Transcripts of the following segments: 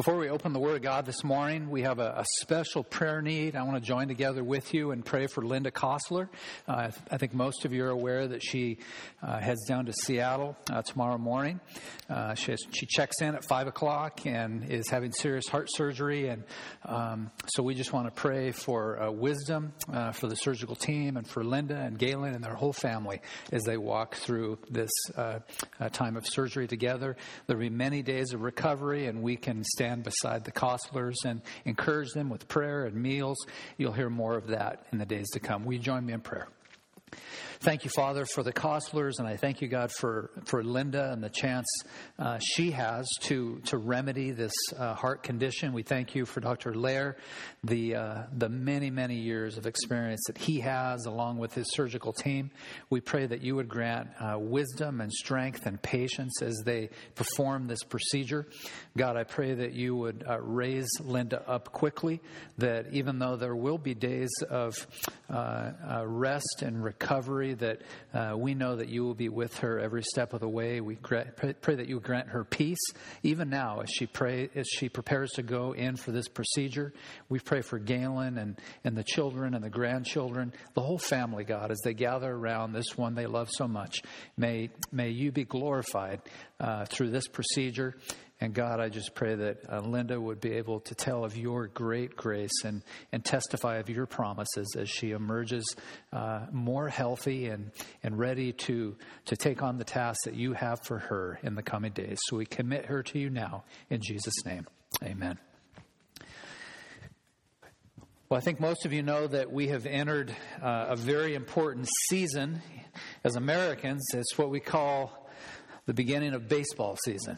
Before we open the Word of God this morning, we have a special prayer need. I want to join together with you and pray for Linda Costler. I think most of you are aware that she heads down to Seattle tomorrow morning. She checks in at 5 o'clock and is having serious heart surgery. And so we just want to pray for wisdom for the surgical team and for Linda and Galen and their whole family as they walk through this time of surgery together. There will be many days of recovery, and we can stand beside the Costlers and encourage them with prayer and meals. You'll hear more of that in the days to come. Will you join me in prayer? Thank you, Father, for the Costlers, and I thank you, God, for Linda and the chance she has to remedy this heart condition. We thank you for Dr. Lair, the many, many years of experience that he has along with his surgical team. We pray that you would grant wisdom and strength and patience as they perform this procedure. God, I pray that you would raise Linda up quickly, that even though there will be days of rest and recovery, that we know that you will be with her every step of the way. We pray that you grant her peace even now as she prepares to go in for this procedure. We pray for Galen and the children and the grandchildren, the whole family, God, as they gather around this one they love so much. May you be glorified through this procedure. And God, I just pray that Linda would be able to tell of your great grace and testify of your promises as she emerges more healthy and ready to take on the task that you have for her in the coming days. So we commit her to you now in Jesus' name. Amen. Well, I think most of you know that we have entered a very important season as Americans. It's what we call the beginning of baseball season.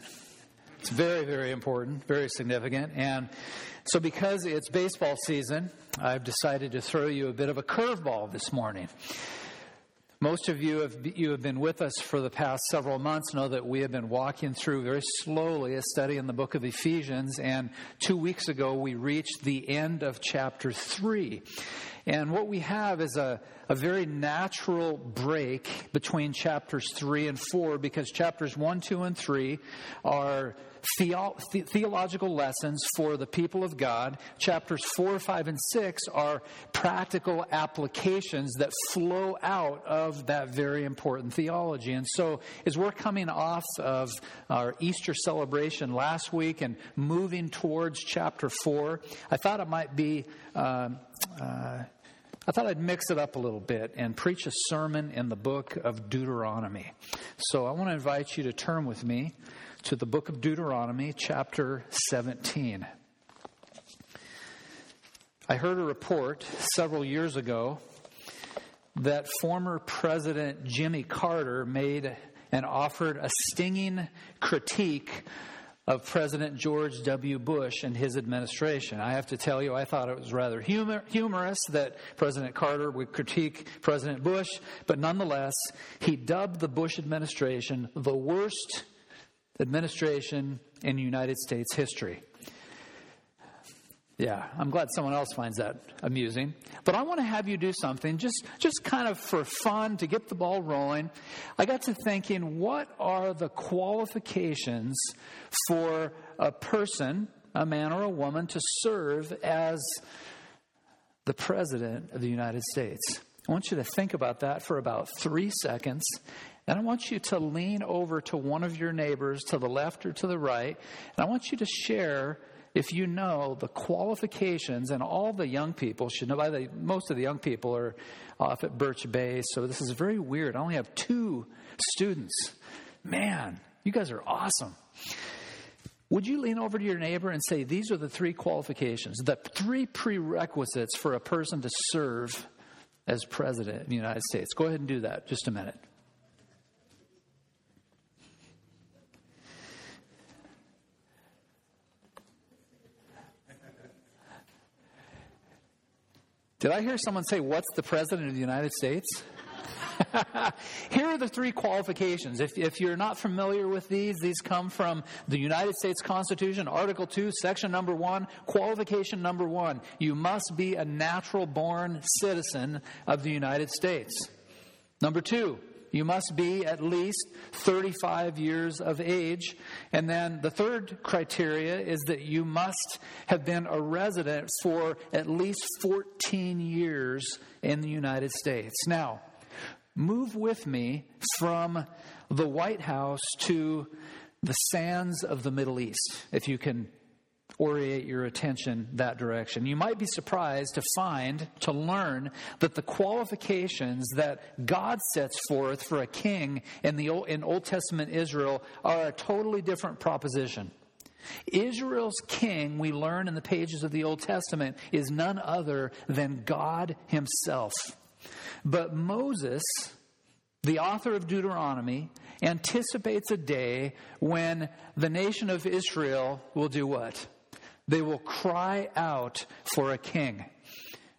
It's very, very important, very significant. And so because it's baseball season, I've decided to throw you a bit of a curveball this morning. Most of you have been with us for the past several months know that we have been walking through very slowly a study in the book of Ephesians. And 2 weeks ago, we reached the end of chapter 3. And what we have is a very natural break between chapters 3 and 4 because chapters 1, 2, and 3 are theological lessons for the people of God. Chapters 4, 5, and 6 are practical applications that flow out of that very important theology. And so as we're coming off of our Easter celebration last week and moving towards chapter 4, I thought it might be... I thought I'd mix it up a little bit and preach a sermon in the book of Deuteronomy. So I want to invite you to turn with me to the book of Deuteronomy, chapter 17. I heard a report several years ago that former President Jimmy Carter made and offered a stinging critique of President George W. Bush and his administration. I have to tell you, I thought it was rather humorous that President Carter would critique President Bush, but nonetheless, he dubbed the Bush administration the worst administration in United States history. Yeah, I'm glad someone else finds that amusing. But I want to have you do something, just kind of for fun, to get the ball rolling. I got to thinking, what are the qualifications for a person, a man or a woman, to serve as the President of the United States? I want you to think about that for about 3 seconds. And I want you to lean over to one of your neighbors, to the left or to the right. And I want you to share... if you know the qualifications, and all the young people should know, most of the young people are off at Birch Bay, so this is very weird. I only have 2 students. Man, you guys are awesome. Would you lean over to your neighbor and say, these are the 3 qualifications, the 3 prerequisites for a person to serve as president of the United States? Go ahead and do that. Just a minute. Did I hear someone say, what's the President of the United States? Here are the 3 qualifications. If you're not familiar with these come from the United States Constitution, Article 2, Section number 1, qualification number 1. You must be a natural-born citizen of the United States. Number 2, You must be at least 35 years of age. And then the third criteria is that you must have been a resident for at least 14 years in the United States. Now, move with me from the White House to the sands of the Middle East, if you can orient your attention that direction. You might be surprised to learn that the qualifications that God sets forth for a king in Old Testament Israel are a totally different proposition. Israel's king, we learn in the pages of the Old Testament, is none other than God himself. But Moses, the author of Deuteronomy, anticipates a day when the nation of Israel will do what? They will cry out for a king.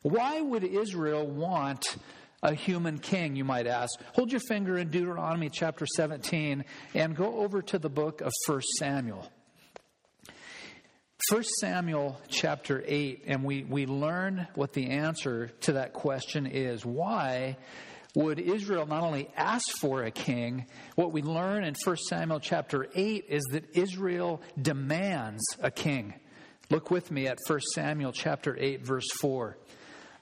Why would Israel want a human king, you might ask? Hold your finger in Deuteronomy chapter 17 and go over to the book of 1 Samuel. 1 Samuel chapter 8, and we learn what the answer to that question is. Why would Israel not only ask for a king? What we learn in 1 Samuel chapter 8 is that Israel demands a king. Look with me at 1 Samuel chapter 8, verse 4.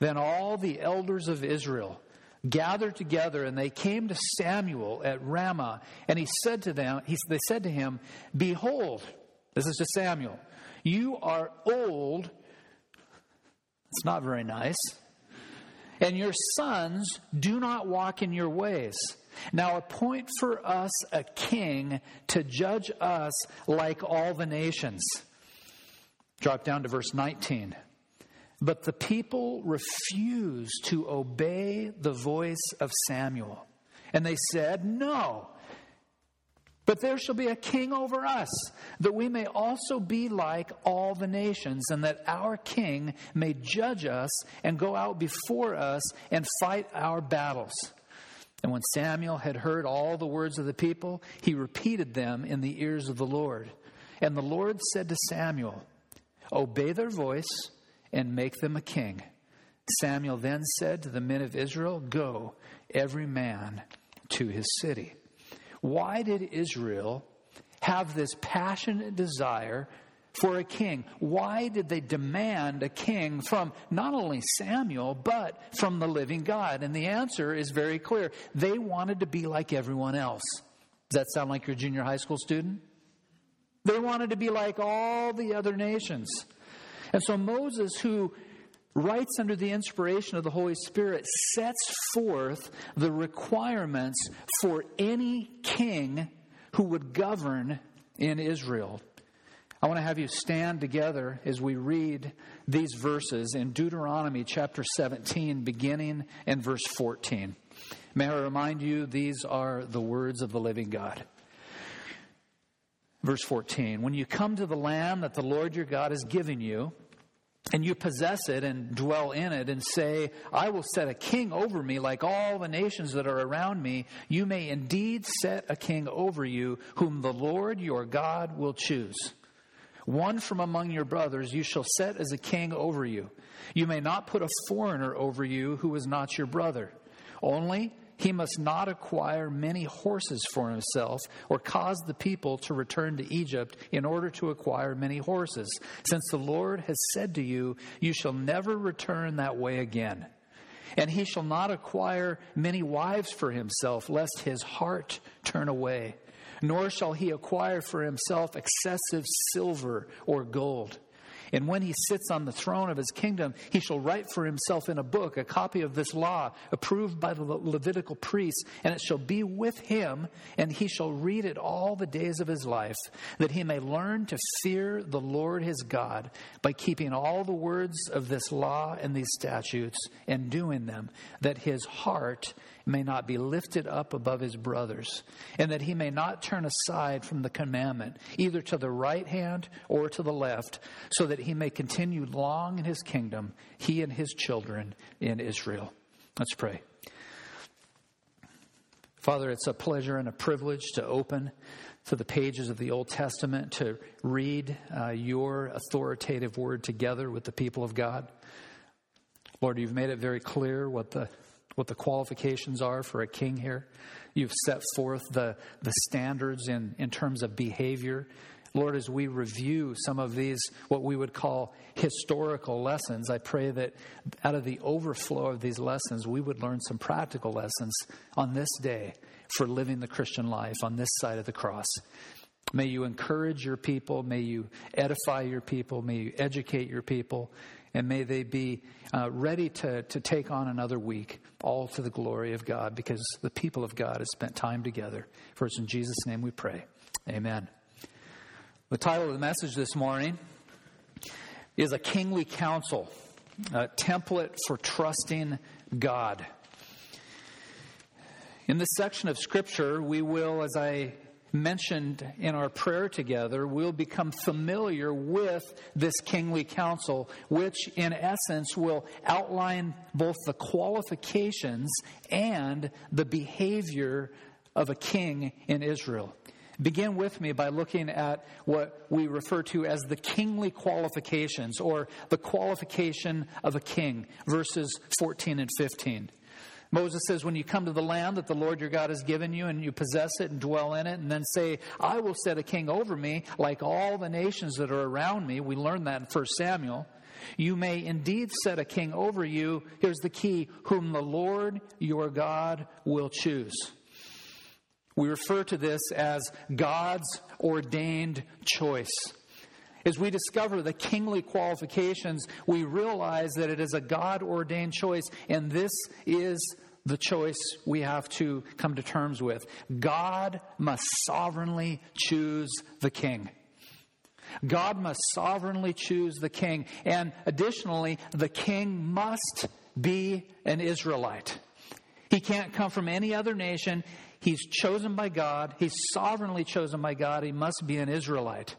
Then all the elders of Israel gathered together, and they came to Samuel at Ramah, and they said to him, "Behold," this is to Samuel, "you are old," it's not very nice, "and your sons do not walk in your ways. Now appoint for us a king to judge us like all the nations." Drop down to verse 19. But the people refused to obey the voice of Samuel. And they said, "No, but there shall be a king over us, that we may also be like all the nations, and that our king may judge us and go out before us and fight our battles." And when Samuel had heard all the words of the people, he repeated them in the ears of the Lord. And the Lord said to Samuel, "Obey their voice and make them a king." Samuel then said to the men of Israel, "Go, every man to his city." Why did Israel have this passionate desire for a king? Why did they demand a king from not only Samuel, but from the living God? And the answer is very clear. They wanted to be like everyone else. Does that sound like your junior high school student? They wanted to be like all the other nations. And so Moses, who writes under the inspiration of the Holy Spirit, sets forth the requirements for any king who would govern in Israel. I want to have you stand together as we read these verses in Deuteronomy chapter 17, beginning in verse 14. May I remind you, these are the words of the living God. Verse 14, "When you come to the land that the Lord your God has given you, and you possess it and dwell in it, and say, 'I will set a king over me like all the nations that are around me,' you may indeed set a king over you, whom the Lord your God will choose. One from among your brothers you shall set as a king over you. You may not put a foreigner over you who is not your brother. Only he must not acquire many horses for himself, or cause the people to return to Egypt in order to acquire many horses, since the Lord has said to you, 'You shall never return that way again.' And he shall not acquire many wives for himself, lest his heart turn away. Nor shall he acquire for himself excessive silver or gold. And when he sits on the throne of his kingdom, he shall write for himself in a book a copy of this law, approved by the Levitical priests, and it shall be with him, and he shall read it all the days of his life, that he may learn to fear the Lord his God by keeping all the words of this law and these statutes and doing them, that his heart may not be lifted up above his brothers, and that he may not turn aside from the commandment, either to the right hand or to the left, so that he may continue long in his kingdom, he and his children in Israel." Let's pray. Father, it's a pleasure and a privilege to open to the pages of the Old Testament, to read your authoritative word together with the people of God. Lord, you've made it very clear what the what the qualifications are for a king here. You've set forth the standards in terms of behavior. Lord, as we review some of these, what we would call historical lessons, I pray that out of the overflow of these lessons, we would learn some practical lessons on this day for living the Christian life on this side of the cross. May you encourage your people. May you edify your people. May you educate your people. And may they be ready to take on another week, all to the glory of God, because the people of God have spent time together. For it's in Jesus' name we pray. Amen. The title of the message this morning is A Kingly Counsel, a template for trusting God. In this section of Scripture, we will, as I mentioned in our prayer together, we'll become familiar with this kingly counsel, which in essence will outline both the qualifications and the behavior of a king in Israel. Begin with me by looking at what we refer to as the kingly qualifications, or the qualification of a king, verses 14 and 15. Moses says, when you come to the land that the Lord your God has given you, and you possess it and dwell in it, and then say, I will set a king over me like all the nations that are around me. We learn that in 1 Samuel. You may indeed set a king over you. Here's the key, whom the Lord your God will choose. We refer to this as God's ordained choice. As we discover the kingly qualifications, we realize that it is a God-ordained choice, and this is the choice we have to come to terms with. God must sovereignly choose the king. God must sovereignly choose the king. And additionally, the king must be an Israelite. He can't come from any other nation. He's chosen by God. He's sovereignly chosen by God. He must be an Israelite.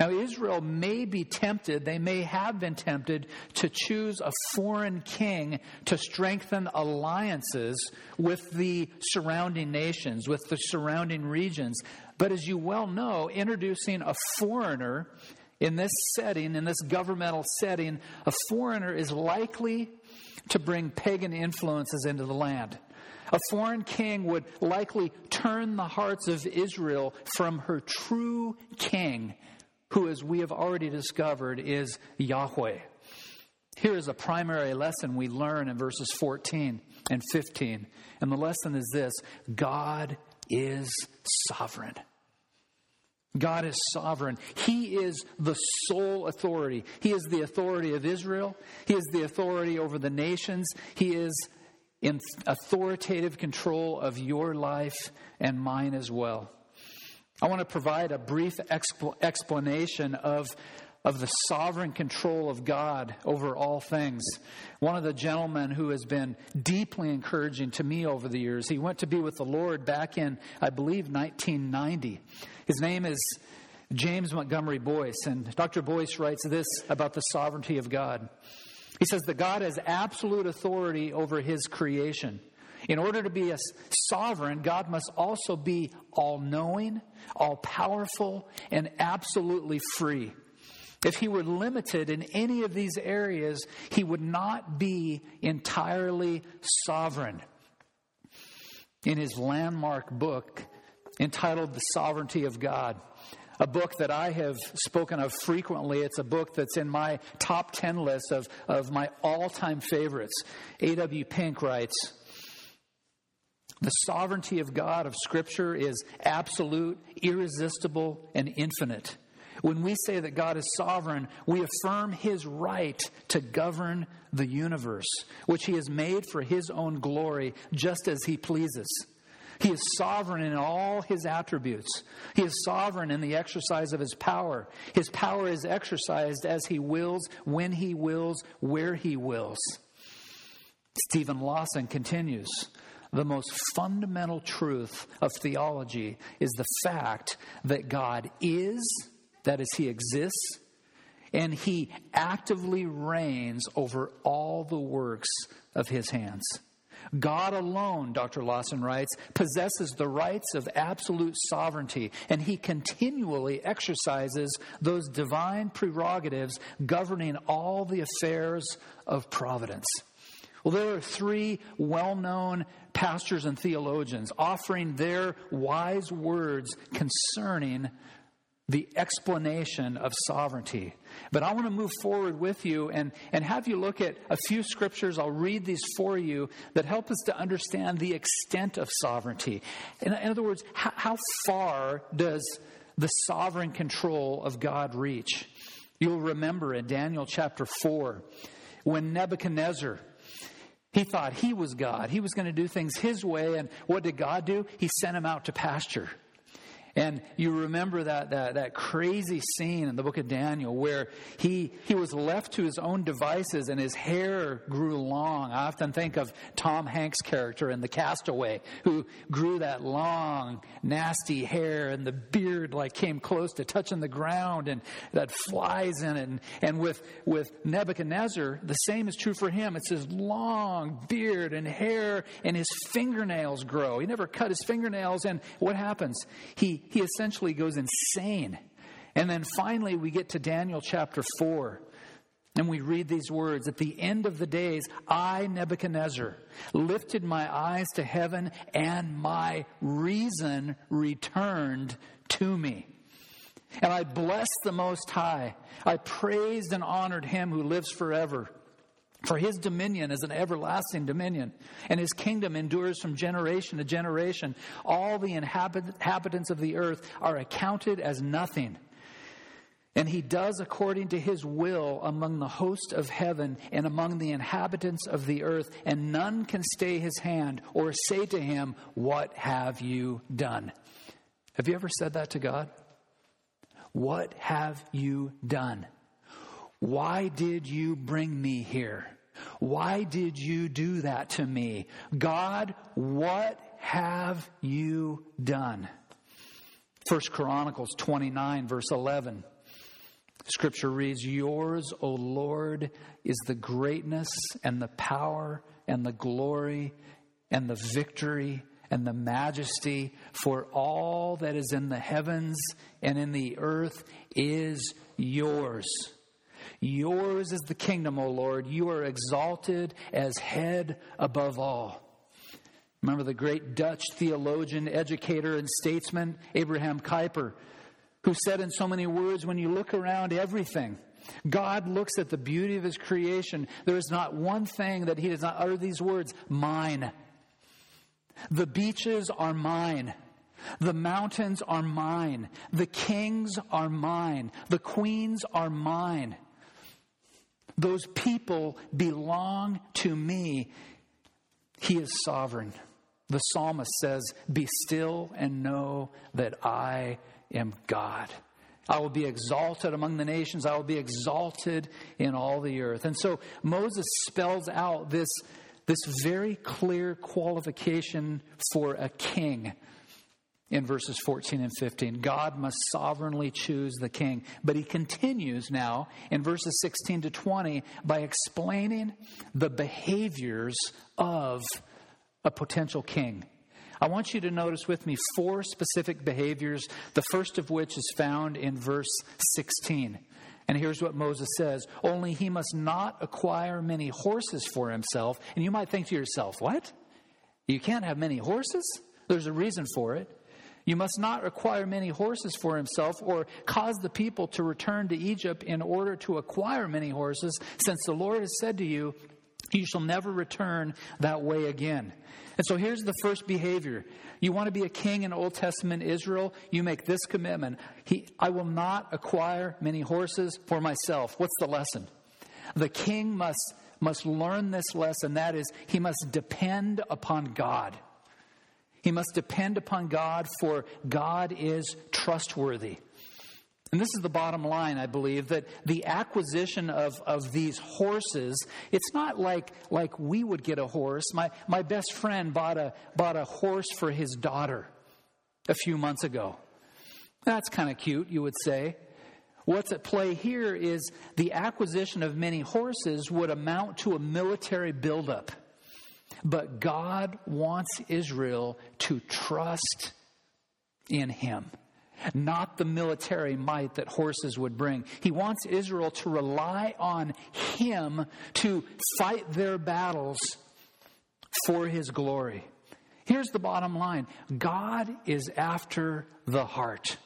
Now, Israel may be tempted, they may have been tempted to choose a foreign king to strengthen alliances with the surrounding nations, with the surrounding regions. But as you well know, introducing a foreigner in this setting, in this governmental setting, a foreigner is likely to bring pagan influences into the land. A foreign king would likely turn the hearts of Israel from her true king, who, as we have already discovered, is Yahweh. Here is a primary lesson we learn in verses 14 and 15. And the lesson is this: God is sovereign. God is sovereign. He is the sole authority. He is the authority of Israel. He is the authority over the nations. He is in authoritative control of your life and mine as well. I want to provide a brief explanation of the sovereign control of God over all things. One of the gentlemen who has been deeply encouraging to me over the years, he went to be with the Lord back in, I believe, 1990. His name is James Montgomery Boyce, and Dr. Boyce writes this about the sovereignty of God. He says that God has absolute authority over his creation. In order to be a sovereign, God must also be all-knowing, all-powerful, and absolutely free. If he were limited in any of these areas, he would not be entirely sovereign. In his landmark book entitled The Sovereignty of God, a book that I have spoken of frequently. It's a book that's in my top 10 list of my all-time favorites. A.W. Pink writes, the sovereignty of God of Scripture is absolute, irresistible, and infinite. When we say that God is sovereign, we affirm his right to govern the universe, which he has made for his own glory, just as he pleases. He is sovereign in all his attributes. He is sovereign in the exercise of his power. His power is exercised as he wills, when he wills, where he wills. Stephen Lawson continues, the most fundamental truth of theology is the fact that God is, that is, he exists, and he actively reigns over all the works of his hands. God alone, Dr. Lawson writes, possesses the rights of absolute sovereignty, and he continually exercises those divine prerogatives governing all the affairs of providence. Well, there are three well-known pastors and theologians offering their wise words concerning the explanation of sovereignty. But I want to move forward with you and have you look at a few scriptures. I'll read these for you that help us to understand the extent of sovereignty. In other words, how far does the sovereign control of God reach? You'll remember in Daniel chapter 4, when Nebuchadnezzar, he thought he was God. He was going to do things his way. And what did God do? He sent him out to pasture. And you remember that crazy scene in the book of Daniel where he was left to his own devices and his hair grew long. I often think of Tom Hanks' character in The Castaway, who grew that long, nasty hair, and the beard like came close to touching the ground, and that flies in it. And with Nebuchadnezzar, the same is true for him. It's his long beard and hair, and his fingernails grow. He never cut his fingernails, and what happens? He essentially goes insane. And then finally we get to Daniel chapter 4. And we read these words. At the end of the days, I, Nebuchadnezzar, lifted my eyes to heaven, and my reason returned to me. And I blessed the Most High. I praised and honored him who lives forever. For his dominion is an everlasting dominion, and his kingdom endures from generation to generation. All the inhabitants of the earth are accounted as nothing. And he does according to his will among the host of heaven and among the inhabitants of the earth. And none can stay his hand or say to him, "What have you done?" Have you ever said that to God? What have you done? Why did you bring me here? Why did you do that to me? God, what have you done? 1 Chronicles 29, verse 11. Scripture reads, "Yours, O Lord, is the greatness and the power and the glory and the victory and the majesty, for all that is in the heavens and in the earth is yours. Yours is the kingdom, O Lord. You are exalted as head above all." Remember the great Dutch theologian, educator, and statesman, Abraham Kuyper, who said in so many words, when you look around everything, God looks at the beauty of his creation. There is not one thing that he does not utter these words, "Mine." The beaches are mine. The mountains are mine. The kings are mine. The queens are mine. Those people belong to me. He is sovereign. The psalmist says, "Be still and know that I am God. I will be exalted among the nations. I will be exalted in all the earth." And so Moses spells out this very clear qualification for a king in verses 14 and 15. God must sovereignly choose the king. But he continues now in verses 16 to 20 by explaining the behaviors of a potential king. I want you to notice with me four specific behaviors, the first of which is found in verse 16. And here's what Moses says, "Only he must not acquire many horses for himself." And you might think to yourself, what? You can't have many horses? There's a reason for it. You must not acquire many horses for himself or cause the people to return to Egypt in order to acquire many horses, since the Lord has said to you, "You shall never return that way again." And so here's the first behavior. You want to be a king in Old Testament Israel? You make this commitment. I will not acquire many horses for myself. What's the lesson? The king must learn this lesson. That is, he must depend upon God. He must depend upon God, for God is trustworthy. And this is the bottom line, I believe, that the acquisition of these horses, it's not like we would get a horse. My best friend bought a horse for his daughter a few months ago. That's kind of cute, you would say. What's at play here is the acquisition of many horses would amount to a military buildup. But God wants Israel to trust in him. not the military might that horses would bring. He wants Israel to rely on him to fight their battles for his glory. Here's the bottom line. God is after the heart.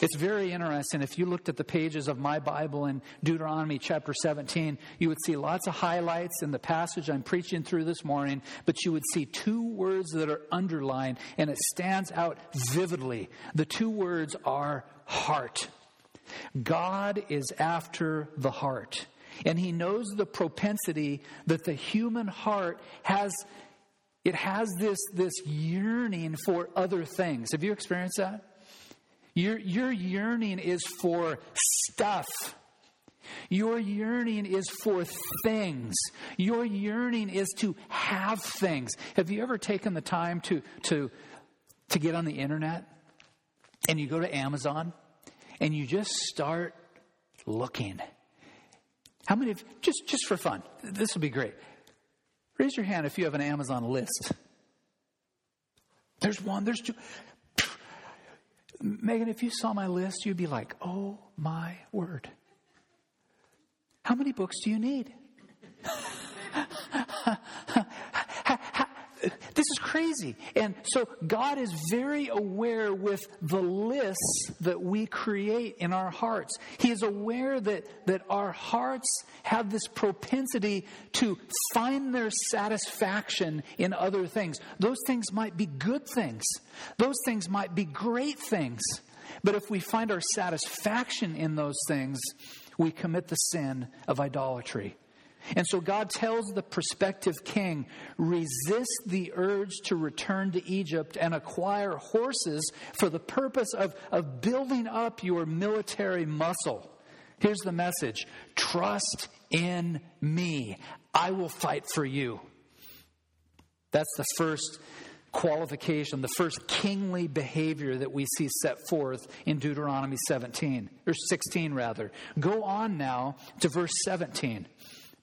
It's very interesting. If you looked at the pages of my Bible in Deuteronomy chapter 17, you would see lots of highlights in the passage I'm preaching through this morning, but you would see two words that are underlined, and it stands out vividly. The two words are heart. God is after the heart, and he knows the propensity that the human heart has. It has this yearning for other things. Have you experienced that? Your yearning is for stuff. Your yearning is for things. Your yearning is to have things. Have you ever taken the time to get on the internet and you go to Amazon and you just start looking? How many of you, just for fun, this would be great. Raise your hand if you have an Amazon list. There's one, there's two. Megan, if you saw my list, you'd be like, oh, my word. How many books do you need? This is crazy. And so God is very aware with the lists that we create in our hearts. He is aware that our hearts have this propensity to find their satisfaction in other things. Those things might be good things. Those things might be great things. But if we find our satisfaction in those things, we commit the sin of idolatry. And so God tells the prospective king, resist the urge to return to Egypt and acquire horses for the purpose of building up your military muscle. Here's the message. Trust in me. I will fight for you. That's the first qualification, the first kingly behavior that we see set forth in Deuteronomy 17, or 16 rather. Go on now to verse 17.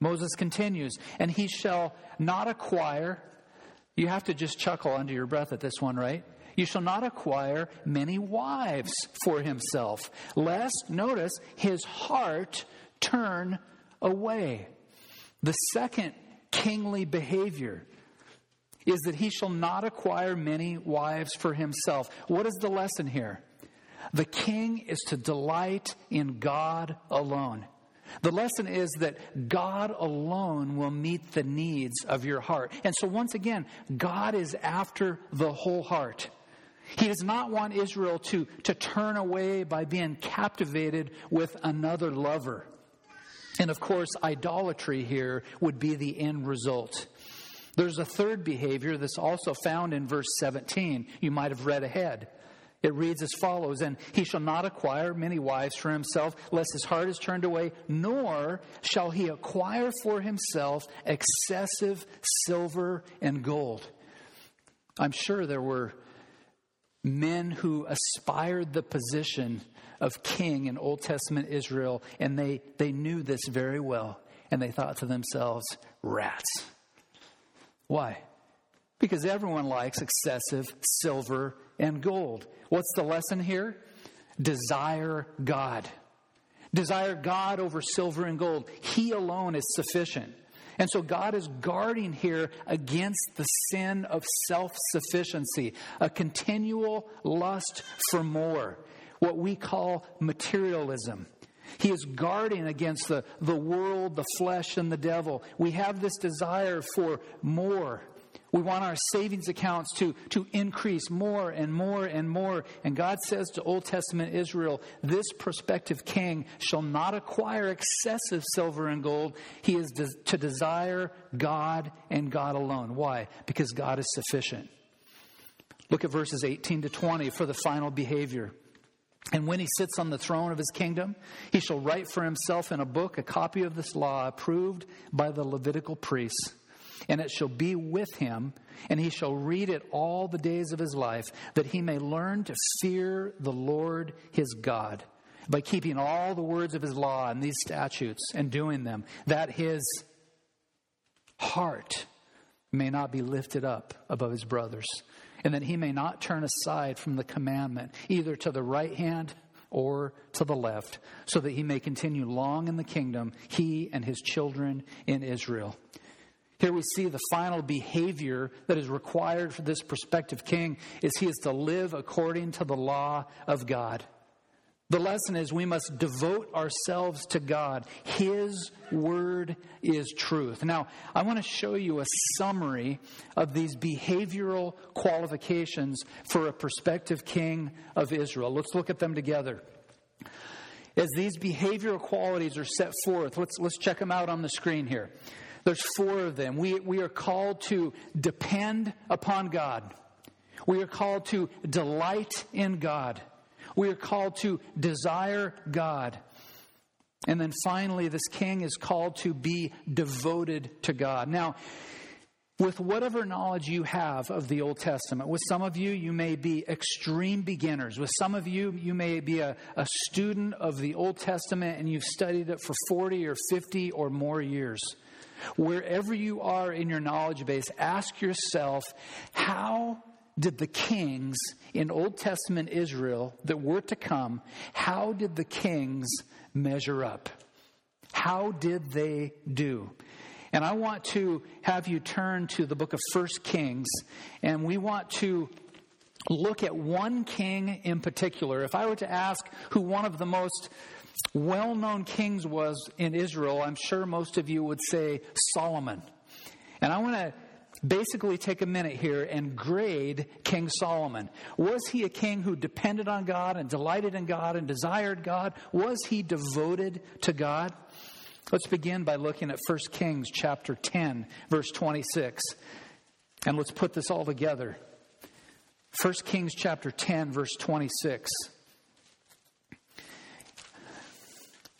Moses continues, and he shall not acquire, you have to just chuckle under your breath at this one, right? You shall not acquire many wives for himself, lest, notice, his heart turn away. The second kingly behavior is that he shall not acquire many wives for himself. What is the lesson here? The king is to delight in God alone. The lesson is that God alone will meet the needs of your heart. And so once again, God is after the whole heart. He does not want Israel to turn away by being captivated with another lover. And of course, idolatry here would be the end result. There's a third behavior that's also found in verse 17. You might have read ahead. It reads as follows, and he shall not acquire many wives for himself, lest his heart is turned away, nor shall he acquire for himself excessive silver and gold. I'm sure there were men who aspired the position of king in Old Testament Israel, and they knew this very well, and they thought to themselves, rats. Why? Because everyone likes excessive silver and gold. What's the lesson here? Desire God. Desire God over silver and gold. He alone is sufficient. And so God is guarding here against the sin of self-sufficiency, a continual lust for more, what we call materialism. He is guarding against the world, the flesh, and the devil. We have this desire for more. We want our savings accounts to increase more and more and more. And God says to Old Testament Israel, this prospective king shall not acquire excessive silver and gold. He is to desire God and God alone. Why? Because God is sufficient. Look at verses 18 to 20 for the final behavior. And when he sits on the throne of his kingdom, he shall write for himself in a book a copy of this law approved by the Levitical priests. And it shall be with him, and he shall read it all the days of his life, that he may learn to fear the Lord his God by keeping all the words of his law and these statutes and doing them, that his heart may not be lifted up above his brothers, and that he may not turn aside from the commandment, either to the right hand or to the left, so that he may continue long in the kingdom, he and his children in Israel." Here we see the final behavior that is required for this prospective king is he is to live according to the law of God. The lesson is we must devote ourselves to God. His word is truth. Now, I want to show you a summary of these behavioral qualifications for a prospective king of Israel. Let's look at them together. As these behavioral qualities are set forth, let's check them out on the screen here. There's four of them. We are called to depend upon God. We are called to delight in God. We are called to desire God. And then finally, this king is called to be devoted to God. Now, with whatever knowledge you have of the Old Testament, with some of you, you may be extreme beginners. With some of you, you may be a student of the Old Testament and you've studied it for 40 or 50 or more years. Wherever you are in your knowledge base, ask yourself, how did the kings in Old Testament Israel that were to come, how did the kings measure up? How did they do? And I want to have you turn to the book of 1 Kings, and we want to look at one king in particular. If I were to ask who one of the most well-known kings was in Israel, I'm sure most of you would say Solomon. And I want to basically take a minute here and grade King Solomon. Was he a king who depended on God and delighted in God and desired God? Was he devoted to God? Let's begin by looking at 1 Kings chapter 10, verse 26. And let's put this all together. 1 Kings chapter 10, verse 26.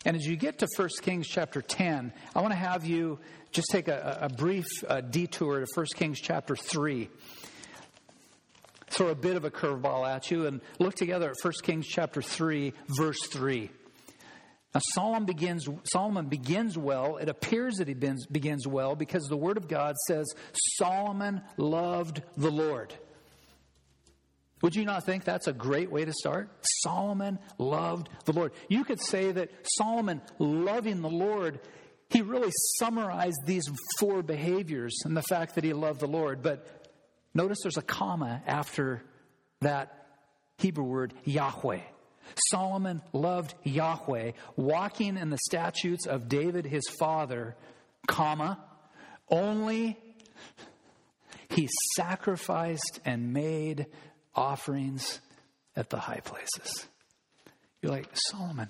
And as you get to 1 Kings chapter 10, I want to have you just take a brief detour to 1 Kings chapter 3. Throw a bit of a curveball at you and look together at 1 Kings chapter 3, verse 3. Now, Solomon begins well. It appears that he begins well because the Word of God says, Solomon loved the Lord. Would you not think that's a great way to start? Solomon loved the Lord. You could say that Solomon loving the Lord, he really summarized these four behaviors and the fact that he loved the Lord. But notice there's a comma after that Hebrew word Yahweh. Solomon loved Yahweh, walking in the statutes of David his father, comma, only he sacrificed and made offerings at the high places. You're like, Solomon,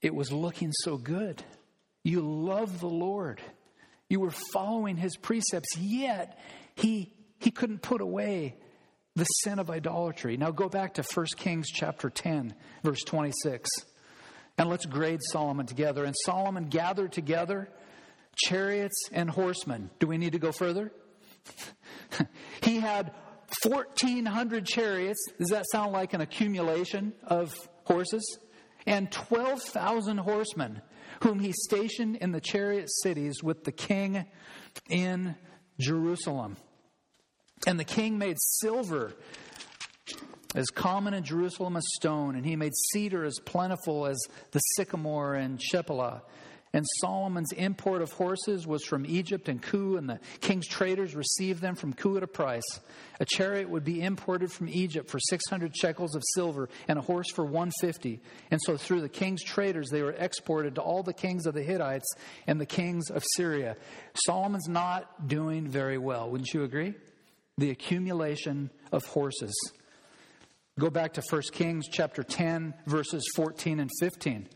it was looking so good. You loved the Lord. You were following his precepts, yet he couldn't put away the sin of idolatry. Now go back to 1 Kings chapter 10, verse 26. And let's grade Solomon together. And Solomon gathered together chariots and horsemen. Do we need to go further? He had 1,400 chariots. Does that sound like an accumulation of horses? And 12,000 horsemen, whom he stationed in the chariot cities with the king in Jerusalem. And the king made silver as common in Jerusalem as stone, and he made cedar as plentiful as the sycamore and Shephelah. And Solomon's import of horses was from Egypt and Ku, and the king's traders received them from Ku at a price. A chariot would be imported from Egypt for 600 shekels of silver, and a horse for 150. And so through the king's traders, they were exported to all the kings of the Hittites and the kings of Syria. Solomon's not doing very well, wouldn't you agree? The accumulation of horses. Go back to 1 Kings chapter 10, verses 14 and 15.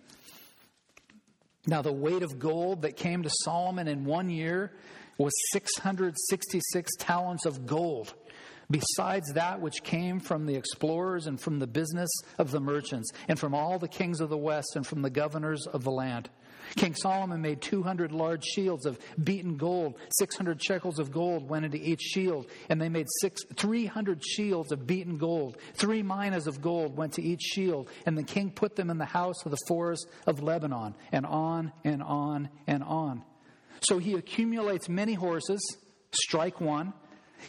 Now, the weight of gold that came to Solomon in one year was 666 talents of gold, besides that which came from the explorers and from the business of the merchants and from all the kings of the West and from the governors of the land. King Solomon made 200 large shields of beaten gold. 600 shekels of gold went into each shield, and they made 300 shields of beaten gold. 3 minas of gold went to each shield, and the king put them in the house of the forest of Lebanon, and on and on and on. So he accumulates many horses, strike one.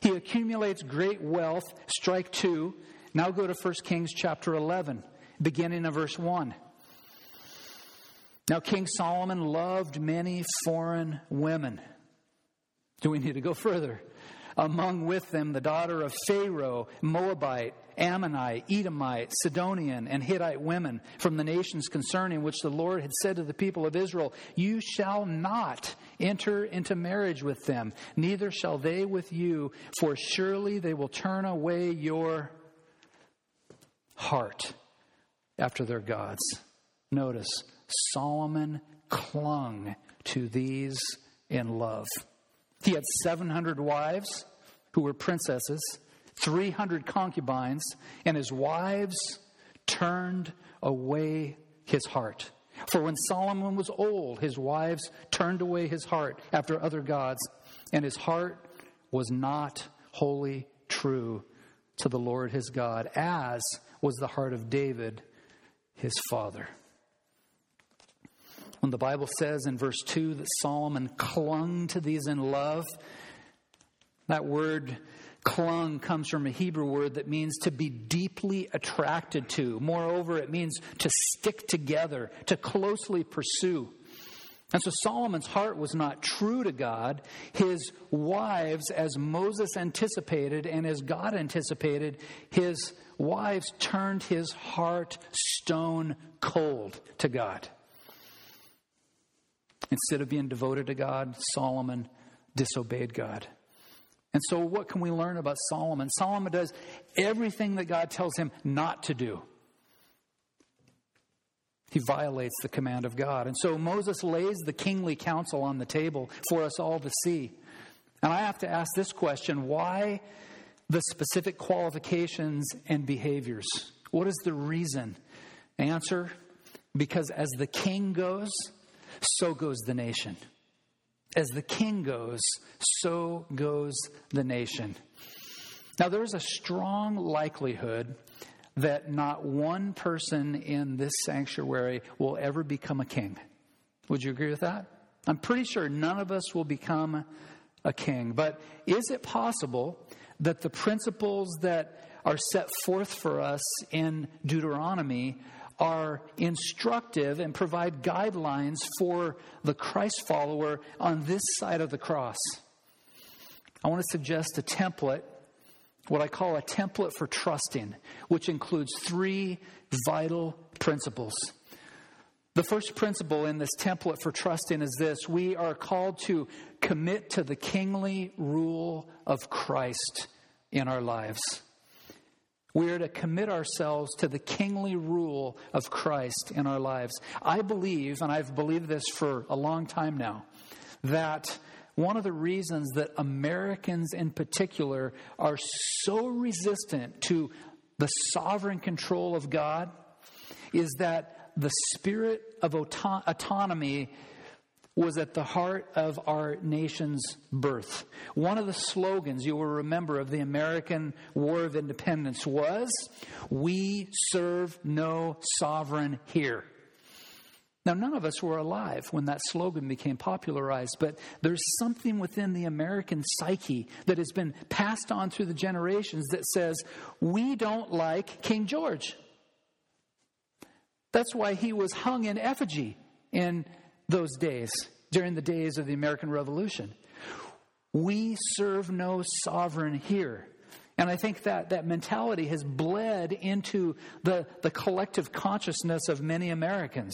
He accumulates great wealth. Strike two. Now go to 1 Kings chapter 11, beginning of verse 1. Now King Solomon loved many foreign women. Do we need to go further? Among with them the daughter of Pharaoh, Moabite, Ammonite, Edomite, Sidonian, and Hittite women from the nations concerning which the Lord had said to the people of Israel, "You shall not enter into marriage with them, neither shall they with you, for surely they will turn away your heart after their gods." Notice, Solomon clung to these in love. He had 700 wives who were princesses, 300 concubines, and his wives turned away his heart. For when Solomon was old, his wives turned away his heart after other gods, and his heart was not wholly true to the Lord his God, as was the heart of David, his father. When the Bible says in verse 2 that Solomon clung to these in love, that word clung comes from a Hebrew word that means to be deeply attracted to. Moreover, it means to stick together, to closely pursue. And so Solomon's heart was not true to God. His wives, as Moses anticipated and as God anticipated, his wives turned his heart stone cold to God. Instead of being devoted to God, Solomon disobeyed God. And so what can we learn about Solomon? Solomon does everything that God tells him not to do. He violates the command of God. And so Moses lays the kingly counsel on the table for us all to see. And I have to ask this question: why the specific qualifications and behaviors? What is the reason? Answer, because as the king goes, so goes the nation. As the king goes, so goes the nation. Now, there's a strong likelihood that not one person in this sanctuary will ever become a king. Would you agree with that? I'm pretty sure none of us will become a king. But is it possible that the principles that are set forth for us in Deuteronomy are instructive and provide guidelines for the Christ follower on this side of the cross? I want to suggest a template, what I call a template for trusting, which includes three vital principles. The first principle in this template for trusting is this: we are called to commit to the kingly rule of Christ in our lives. We are to commit ourselves to the kingly rule of Christ in our lives. I believe, and I've believed this for a long time now, that one of the reasons that Americans in particular are so resistant to the sovereign control of God is that the spirit of autonomy was at the heart of our nation's birth. One of the slogans you will remember of the American War of Independence was, "We serve no sovereign here." Now, none of us were alive when that slogan became popularized, but there's something within the American psyche that has been passed on through the generations that says, we don't like King George. That's why he was hung in effigy in those days, during the days of the American Revolution. We serve no sovereign here. And I think that mentality has bled into the collective consciousness of many Americans.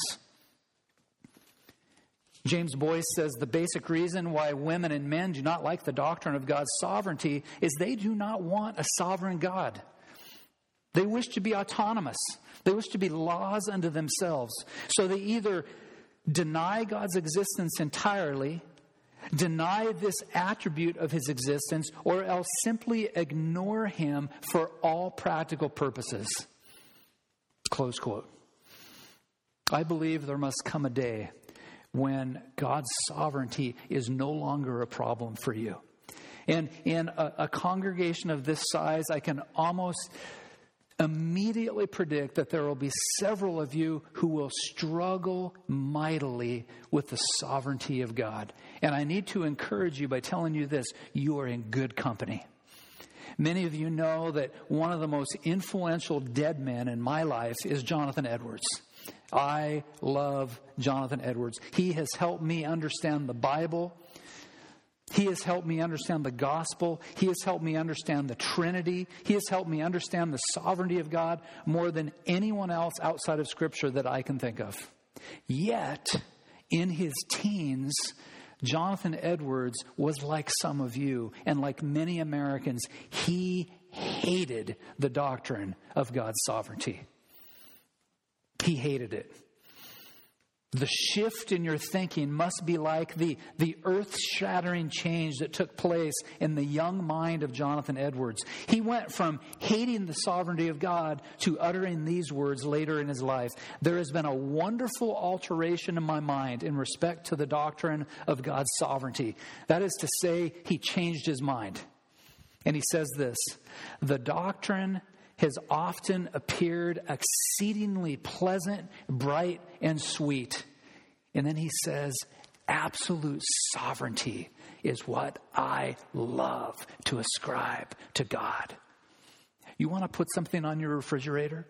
James Boyce says the basic reason why women and men do not like the doctrine of God's sovereignty is they do not want a sovereign God. They wish to be autonomous. They wish to be laws unto themselves. So they either deny God's existence entirely, deny this attribute of his existence, or else simply ignore him for all practical purposes. Close quote. I believe there must come a day when God's sovereignty is no longer a problem for you. And in a congregation of this size, I can almost immediately predict that there will be several of you who will struggle mightily with the sovereignty of God. And I need to encourage you by telling you this: you are in good company. Many of you know that one of the most influential dead men in my life is Jonathan Edwards. I love Jonathan Edwards. He has helped me understand the Bible. He has helped me understand the gospel. He has helped me understand the Trinity. He has helped me understand the sovereignty of God more than anyone else outside of Scripture that I can think of. Yet, in his teens, Jonathan Edwards was like some of you and like many Americans. He hated the doctrine of God's sovereignty. He hated it. The shift in your thinking must be like the earth-shattering change that took place in the young mind of Jonathan Edwards. He went from hating the sovereignty of God to uttering these words later in his life. There has been a wonderful alteration in my mind in respect to the doctrine of God's sovereignty. That is to say, he changed his mind. And he says this, the doctrine has often appeared exceedingly pleasant, bright, and sweet. And then he says, absolute sovereignty is what I love to ascribe to God. You want to put something on your refrigerator?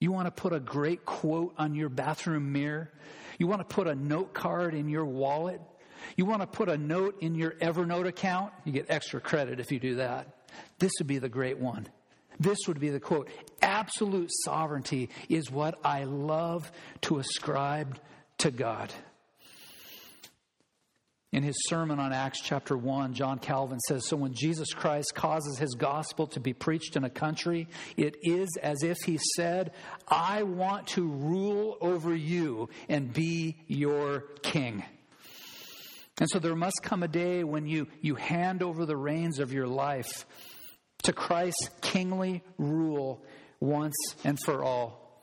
You want to put a great quote on your bathroom mirror? You want to put a note card in your wallet? You want to put a note in your Evernote account? You get extra credit if you do that. This would be the great one. This would be the quote, absolute sovereignty is what I love to ascribe to God. In his sermon on Acts chapter 1, John Calvin says, so when Jesus Christ causes his gospel to be preached in a country, it is as if he said, I want to rule over you and be your king. And so there must come a day when you hand over the reins of your life to Christ's kingly rule once and for all.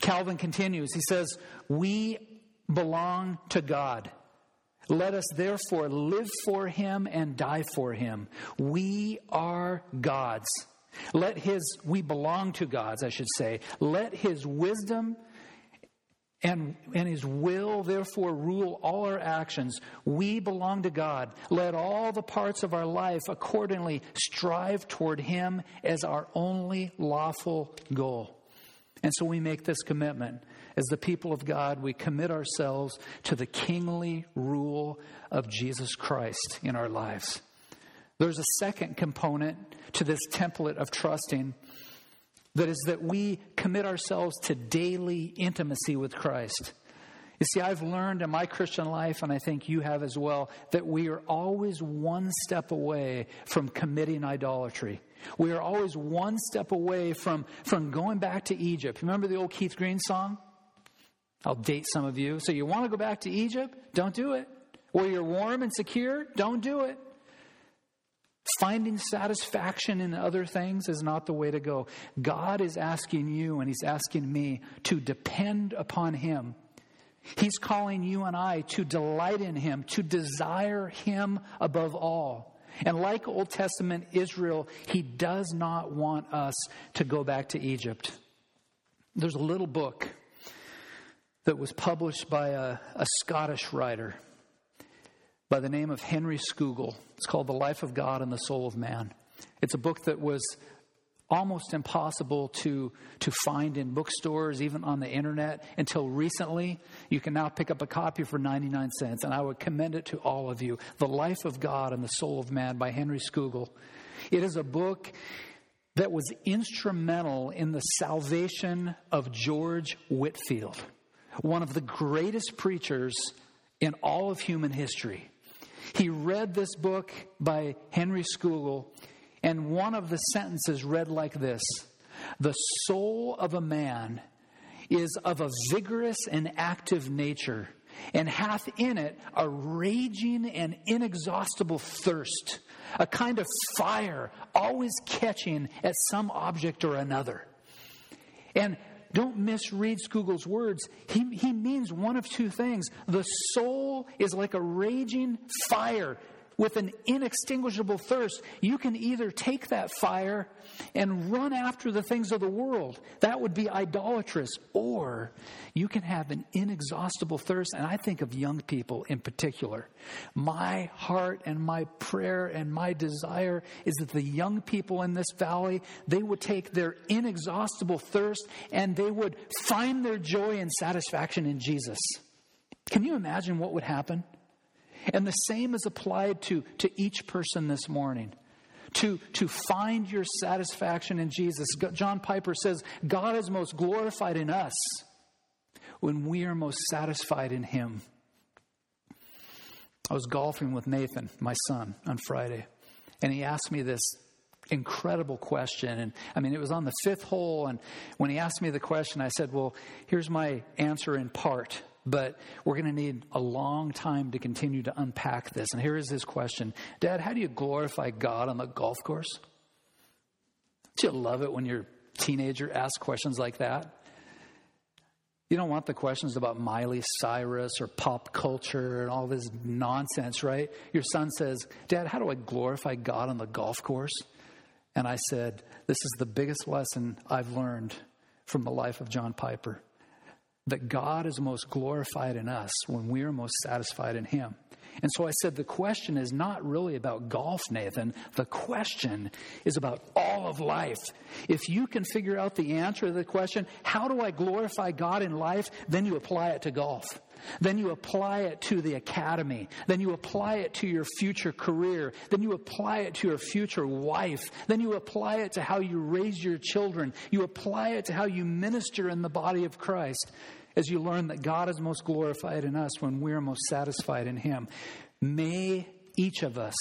Calvin continues. He says, we belong to God. Let us therefore live for him and die for him. We are God's. We belong to God's, I should say. Let his wisdom and his will, therefore, rule all our actions. We belong to God. Let all the parts of our life accordingly strive toward him as our only lawful goal. And so we make this commitment. As the people of God, we commit ourselves to the kingly rule of Jesus Christ in our lives. There's a second component to this template of trusting. That is that we commit ourselves to daily intimacy with Christ. You see, I've learned in my Christian life, and I think you have as well, that we are always one step away from committing idolatry. We are always one step away from going back to Egypt. Remember the old Keith Green song? I'll date some of you. So you want to go back to Egypt? Don't do it. Or you're warm and secure? Don't do it. Finding satisfaction in other things is not the way to go. God is asking you and he's asking me to depend upon him. He's calling you and I to delight in him, to desire him above all. And like Old Testament Israel, he does not want us to go back to Egypt. There's a little book that was published by a Scottish writer by the name of Henry Scougal. It's called The Life of God and the Soul of Man. It's a book that was almost impossible to find in bookstores, even on the internet, until recently. You can now pick up a copy for 99 cents, and I would commend it to all of you. The Life of God and the Soul of Man by Henry Scougal. It is a book that was instrumental in the salvation of George Whitefield, one of the greatest preachers in all of human history. He read this book by Henry Scougal, and one of the sentences read like this: the soul of a man is of a vigorous and active nature, and hath in it a raging and inexhaustible thirst, a kind of fire always catching at some object or another. And don't misread Scougal's words. He means one of two things. The soul is like a raging fire with an inextinguishable thirst, you can either take that fire and run after the things of the world. That would be idolatrous. Or you can have an inexhaustible thirst. And I think of young people in particular. My heart and my prayer and my desire is that the young people in this valley, they would take their inexhaustible thirst and they would find their joy and satisfaction in Jesus. Can you imagine what would happen? And the same is applied to each person this morning. To find your satisfaction in Jesus. John Piper says, God is most glorified in us when we are most satisfied in Him. I was golfing with Nathan, my son, on Friday. And he asked me this incredible question. And I mean, it was on the fifth hole. And when he asked me the question, I said, well, here's my answer in part. But we're going to need a long time to continue to unpack this. And here is his question. Dad, how do you glorify God on the golf course? Don't you love it when your teenager asks questions like that? You don't want the questions about Miley Cyrus or pop culture and all this nonsense, right? Your son says, Dad, how do I glorify God on the golf course? And I said, this is the biggest lesson I've learned from the life of John Piper. That God is most glorified in us when we are most satisfied in Him. And so I said, the question is not really about golf, Nathan. The question is about all of life. If you can figure out the answer to the question, how do I glorify God in life? Then you apply it to golf. Then you apply it to the academy. Then you apply it to your future career. Then you apply it to your future wife. Then you apply it to how you raise your children. You apply it to how you minister in the body of Christ as you learn that God is most glorified in us when we're most satisfied in Him. May each of us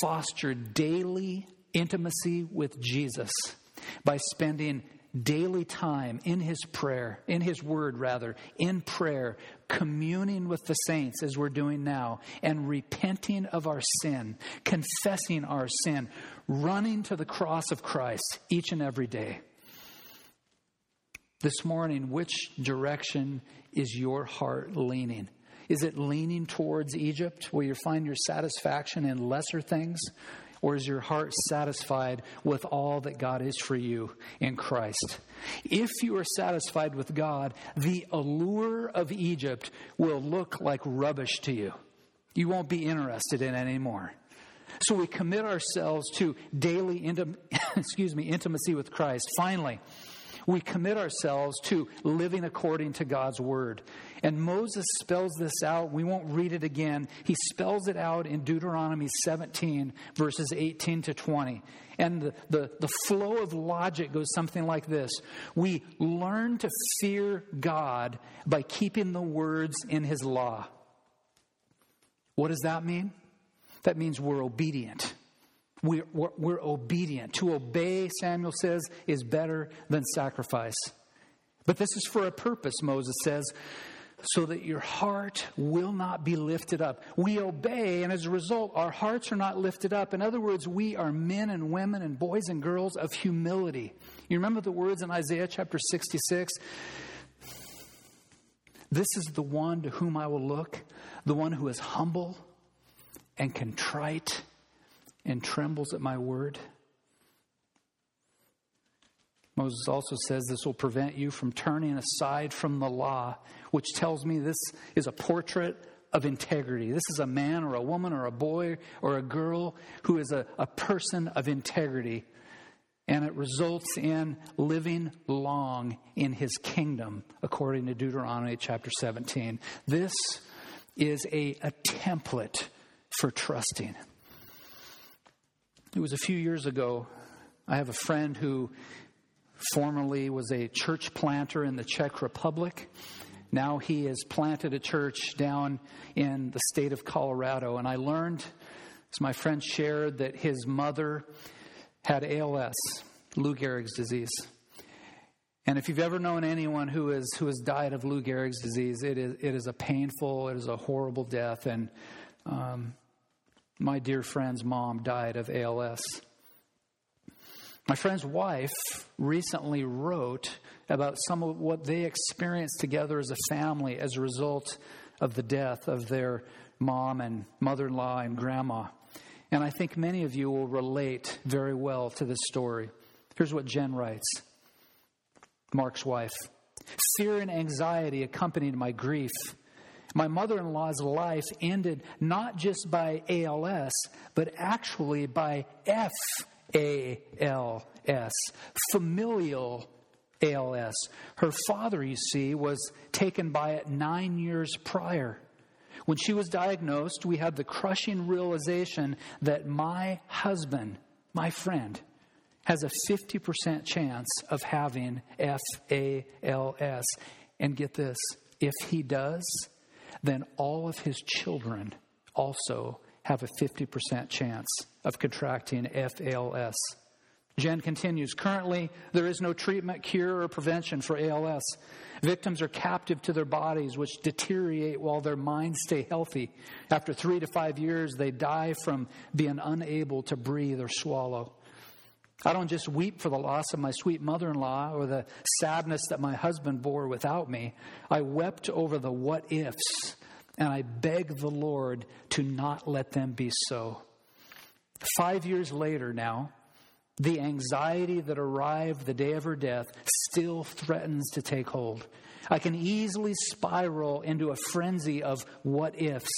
foster daily intimacy with Jesus by spending daily time in His prayer, in His word rather, in prayer, communing with the saints as we're doing now, and repenting of our sin, confessing our sin, running to the cross of Christ each and every day. This morning, which direction is your heart leaning? Is it leaning towards Egypt, where you find your satisfaction in lesser things? Or is your heart satisfied with all that God is for you in Christ? If you are satisfied with God, the allure of Egypt will look like rubbish to you. You won't be interested in it anymore. So we commit ourselves to daily intimacy with Christ. Finally, we commit ourselves to living according to God's word. And Moses spells this out. We won't read it again. He spells it out in Deuteronomy 17, verses 18 to 20. And the flow of logic goes something like this. We learn to fear God by keeping the words in His law. What does that mean? That means we're obedient. We're obedient. To obey, Samuel says, is better than sacrifice. But this is for a purpose, Moses says, so that your heart will not be lifted up. We obey, and as a result, our hearts are not lifted up. In other words, we are men and women and boys and girls of humility. You remember the words in Isaiah chapter 66? This is the one to whom I will look, the one who is humble and contrite and trembles at my word. Moses also says this will prevent you from turning aside from the law, which tells me this is a portrait of integrity. This is a man or a woman or a boy or a girl who is a person of integrity. And it results in living long in His kingdom, according to Deuteronomy chapter 17. This is a template for trusting. It was a few years ago. I have a friend who formerly was a church planter in the Czech Republic. Now he has planted a church down in the state of Colorado. And I learned, as my friend shared, that his mother had ALS, Lou Gehrig's disease. And if you've ever known anyone who has died of Lou Gehrig's disease, it is a painful, it is a horrible death. And my dear friend's mom died of ALS. My friend's wife recently wrote about some of what they experienced together as a family as a result of the death of their mom and mother-in-law and grandma. And I think many of you will relate very well to this story. Here's what Jen writes, Mark's wife. Fear and anxiety accompanied my grief. My mother-in-law's life ended not just by ALS, but actually by FALS, familial ALS. Her father, you see, was taken by it 9 years prior. When she was diagnosed, we had the crushing realization that my husband, my friend, has a 50% chance of having FALS. And get this, if he does, then all of his children also have a 50% chance of contracting FALS. Jen continues, currently, there is no treatment, cure, or prevention for ALS. Victims are captive to their bodies, which deteriorate while their minds stay healthy. After 3 to 5 years, they die from being unable to breathe or swallow. I don't just weep for the loss of my sweet mother-in-law or the sadness that my husband bore without me. I wept over the what-ifs, and I begged the Lord to not let them be so. 5 years later now, the anxiety that arrived the day of her death still threatens to take hold. I can easily spiral into a frenzy of what-ifs.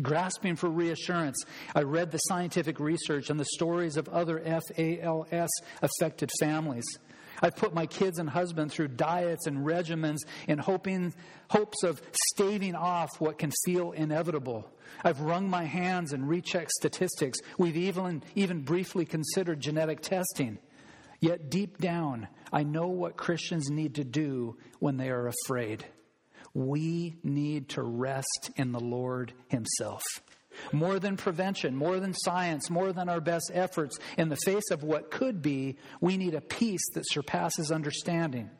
Grasping for reassurance, I read the scientific research and the stories of other FALS-affected families. I've put my kids and husband through diets and regimens in hopes of staving off what can feel inevitable. I've wrung my hands and rechecked statistics. We've even briefly considered genetic testing. Yet deep down, I know what Christians need to do when they are afraid. We need to rest in the Lord Himself. More than prevention, more than science, more than our best efforts, in the face of what could be, we need a peace that surpasses understanding.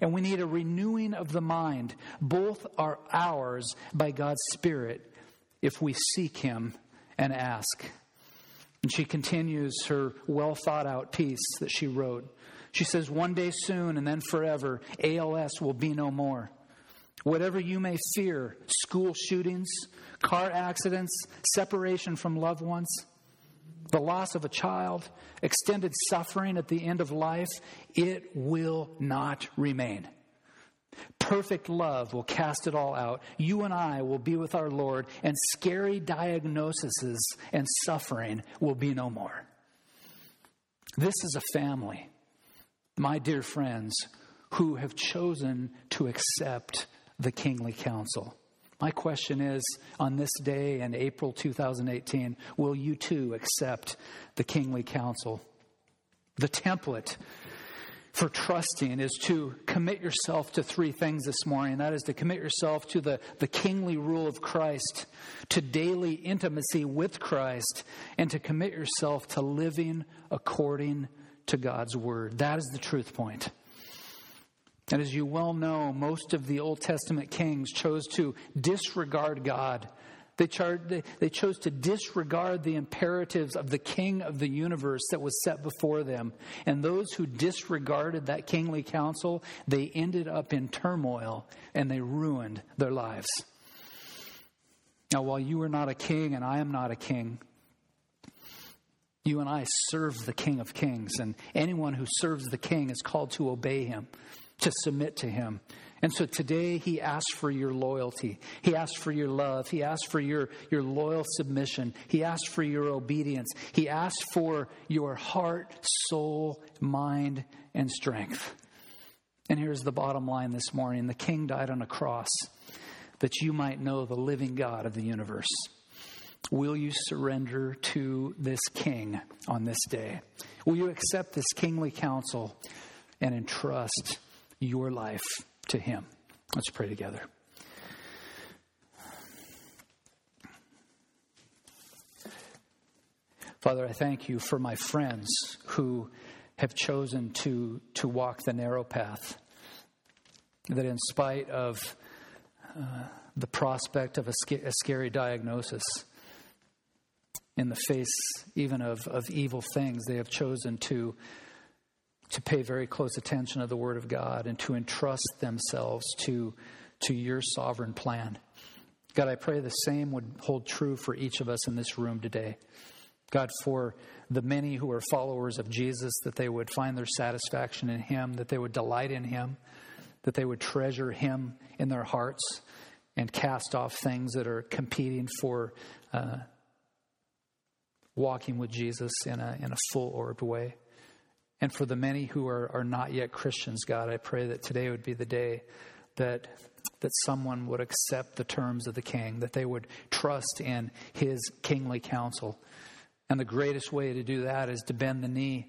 And we need a renewing of the mind. Both are ours by God's Spirit if we seek Him and ask. And she continues her well-thought-out piece that she wrote. She says, one day soon and then forever, ALS will be no more. Whatever you may fear, school shootings, car accidents, separation from loved ones, the loss of a child, extended suffering at the end of life, it will not remain. Perfect love will cast it all out. You and I will be with our Lord, and scary diagnoses and suffering will be no more. This is a family, my dear friends, who have chosen to accept the kingly counsel. My question is, on this day in April 2018, will you too accept the kingly counsel? The template for trusting is to commit yourself to three things this morning. That is to commit yourself to the kingly rule of Christ, to daily intimacy with Christ, and to commit yourself to living according to God's word. That is the truth point. And as you well know, most of the Old Testament kings chose to disregard God. They chose to disregard the imperatives of the king of the universe that was set before them. And those who disregarded that kingly counsel, they ended up in turmoil and they ruined their lives. Now, while you are not a king and I am not a king, you and I serve the King of Kings. And anyone who serves the King is called to obey him, to submit to him. And so today he asks for your loyalty. He asks for your love. He asks for your loyal submission. He asks for your obedience. He asks for your heart, soul, mind, and strength. And here's the bottom line this morning. The King died on a cross that you might know the living God of the universe. Will you surrender to this King on this day? Will you accept this kingly counsel and entrust your life to him? Let's pray together. Father, I thank you for my friends who have chosen to walk the narrow path, that in spite of the prospect of a scary diagnosis, in the face even of evil things, they have chosen to to pay very close attention to the Word of God and to entrust themselves to your sovereign plan. God, I pray the same would hold true for each of us in this room today. God, for the many who are followers of Jesus, that they would find their satisfaction in Him, that they would delight in Him, that they would treasure Him in their hearts and cast off things that are competing for walking with Jesus in a full-orbed way. And for the many who are not yet Christians, God, I pray that today would be the day that someone would accept the terms of the King, that they would trust in His kingly counsel. And the greatest way to do that is to bend the knee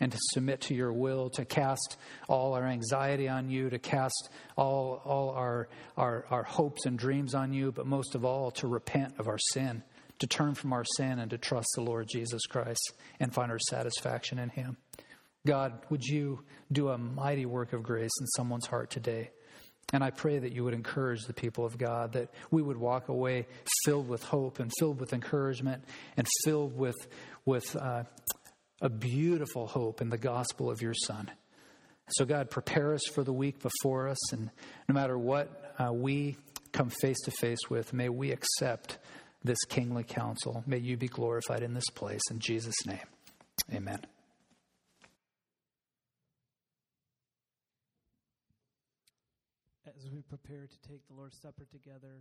and to submit to your will, to cast all our anxiety on you, to cast all our hopes and dreams on you, but most of all, to repent of our sin, to turn from our sin and to trust the Lord Jesus Christ and find our satisfaction in Him. God, would you do a mighty work of grace in someone's heart today? And I pray that you would encourage the people of God, that we would walk away filled with hope and filled with encouragement and filled with a beautiful hope in the gospel of your Son. So God, prepare us for the week before us, and no matter what we come face to face with, may we accept this kingly counsel. May you be glorified in this place. In Jesus' name, amen. As we prepare to take the Lord's Supper together,